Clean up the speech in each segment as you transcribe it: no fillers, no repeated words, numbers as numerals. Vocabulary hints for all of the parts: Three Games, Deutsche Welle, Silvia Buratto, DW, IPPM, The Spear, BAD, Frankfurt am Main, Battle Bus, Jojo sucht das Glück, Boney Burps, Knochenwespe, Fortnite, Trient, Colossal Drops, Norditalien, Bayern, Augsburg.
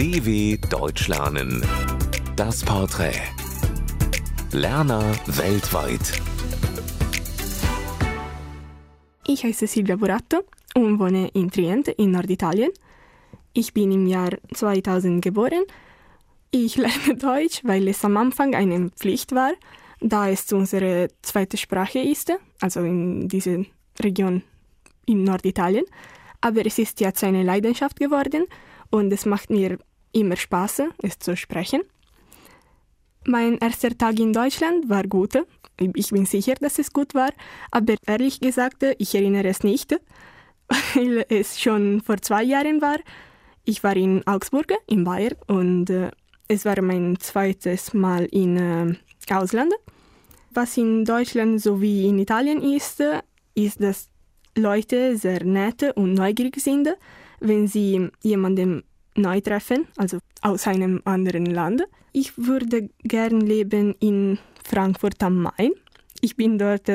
DW Deutsch lernen. Das Porträt. Lerner weltweit. Ich heiße Silvia Buratto und wohne in Trient in Norditalien. Ich bin im Jahr 2000 geboren. Ich lerne Deutsch, weil es am Anfang eine Pflicht war, da es unsere zweite Sprache ist, also in dieser Region in Norditalien. Aber es ist jetzt eine Leidenschaft geworden und es macht mir immer Spaß, es zu sprechen. Mein erster Tag in Deutschland war gut. Ich bin sicher, dass es gut war, aber ehrlich gesagt, ich erinnere es nicht, weil es schon vor 2 Jahren war. Ich war in Augsburg, in Bayern, und es war mein zweites Mal im Ausland. Was in Deutschland sowie in Italien ist, ist, dass Leute sehr nett und neugierig sind, wenn sie jemanden neu treffen, also aus einem anderen Land. Ich würde gern leben in Frankfurt am Main. Ich bin dort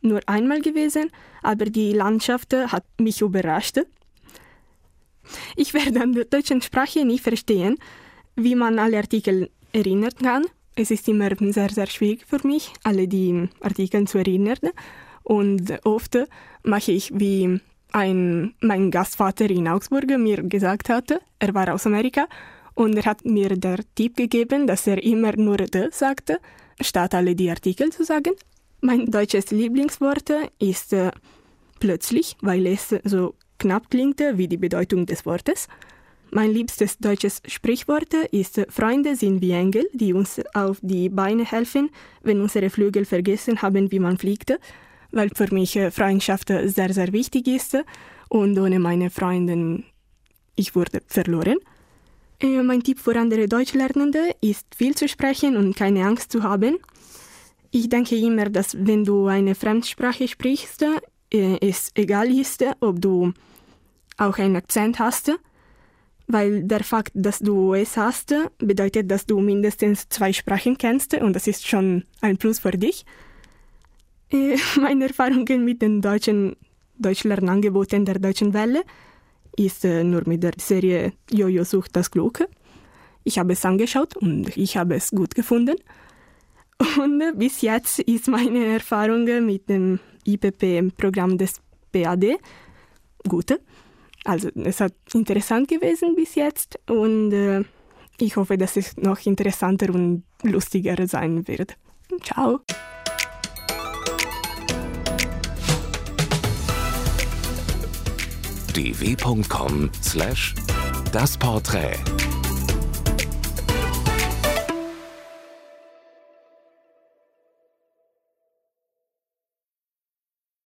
nur einmal gewesen, aber die Landschaft hat mich überrascht. Ich werde an der deutschen Sprache nicht verstehen, wie man alle Artikel erinnern kann. Es ist immer sehr, sehr schwierig für mich, alle die Artikel zu erinnern. Und oft mache ich, wie mein Gastvater in Augsburg mir gesagt hatte, er war aus Amerika und er hat mir den Tipp gegeben, dass er immer nur "de" sagte, statt alle die Artikel zu sagen. Mein deutsches Lieblingswort ist plötzlich, weil es so knapp klingt wie die Bedeutung des Wortes. Mein liebstes deutsches Sprichwort ist: Freunde sind wie Engel, die uns auf die Beine helfen, wenn unsere Flügel vergessen haben, wie man fliegt, weil für mich Freundschaft sehr, sehr wichtig ist und ohne meine Freunde ich wurde verloren. Mein Tipp für andere Deutschlernende ist, viel zu sprechen und keine Angst zu haben. Ich denke immer, dass wenn du eine Fremdsprache sprichst, es egal ist, ob du auch einen Akzent hast, weil der Fakt, dass du es hast, bedeutet, dass du mindestens 2 Sprachen kennst und das ist schon ein Plus für dich. Meine Erfahrungen mit den deutschen Deutschlernangeboten der Deutschen Welle ist nur mit der Serie Jojo sucht das Glück. Ich habe es angeschaut und ich habe es gut gefunden. Und bis jetzt ist meine Erfahrung mit dem IPPM-Programm des BAD gut. Also es hat interessant gewesen bis jetzt und ich hoffe, dass es noch interessanter und lustiger sein wird. Ciao! dw.com/das Porträt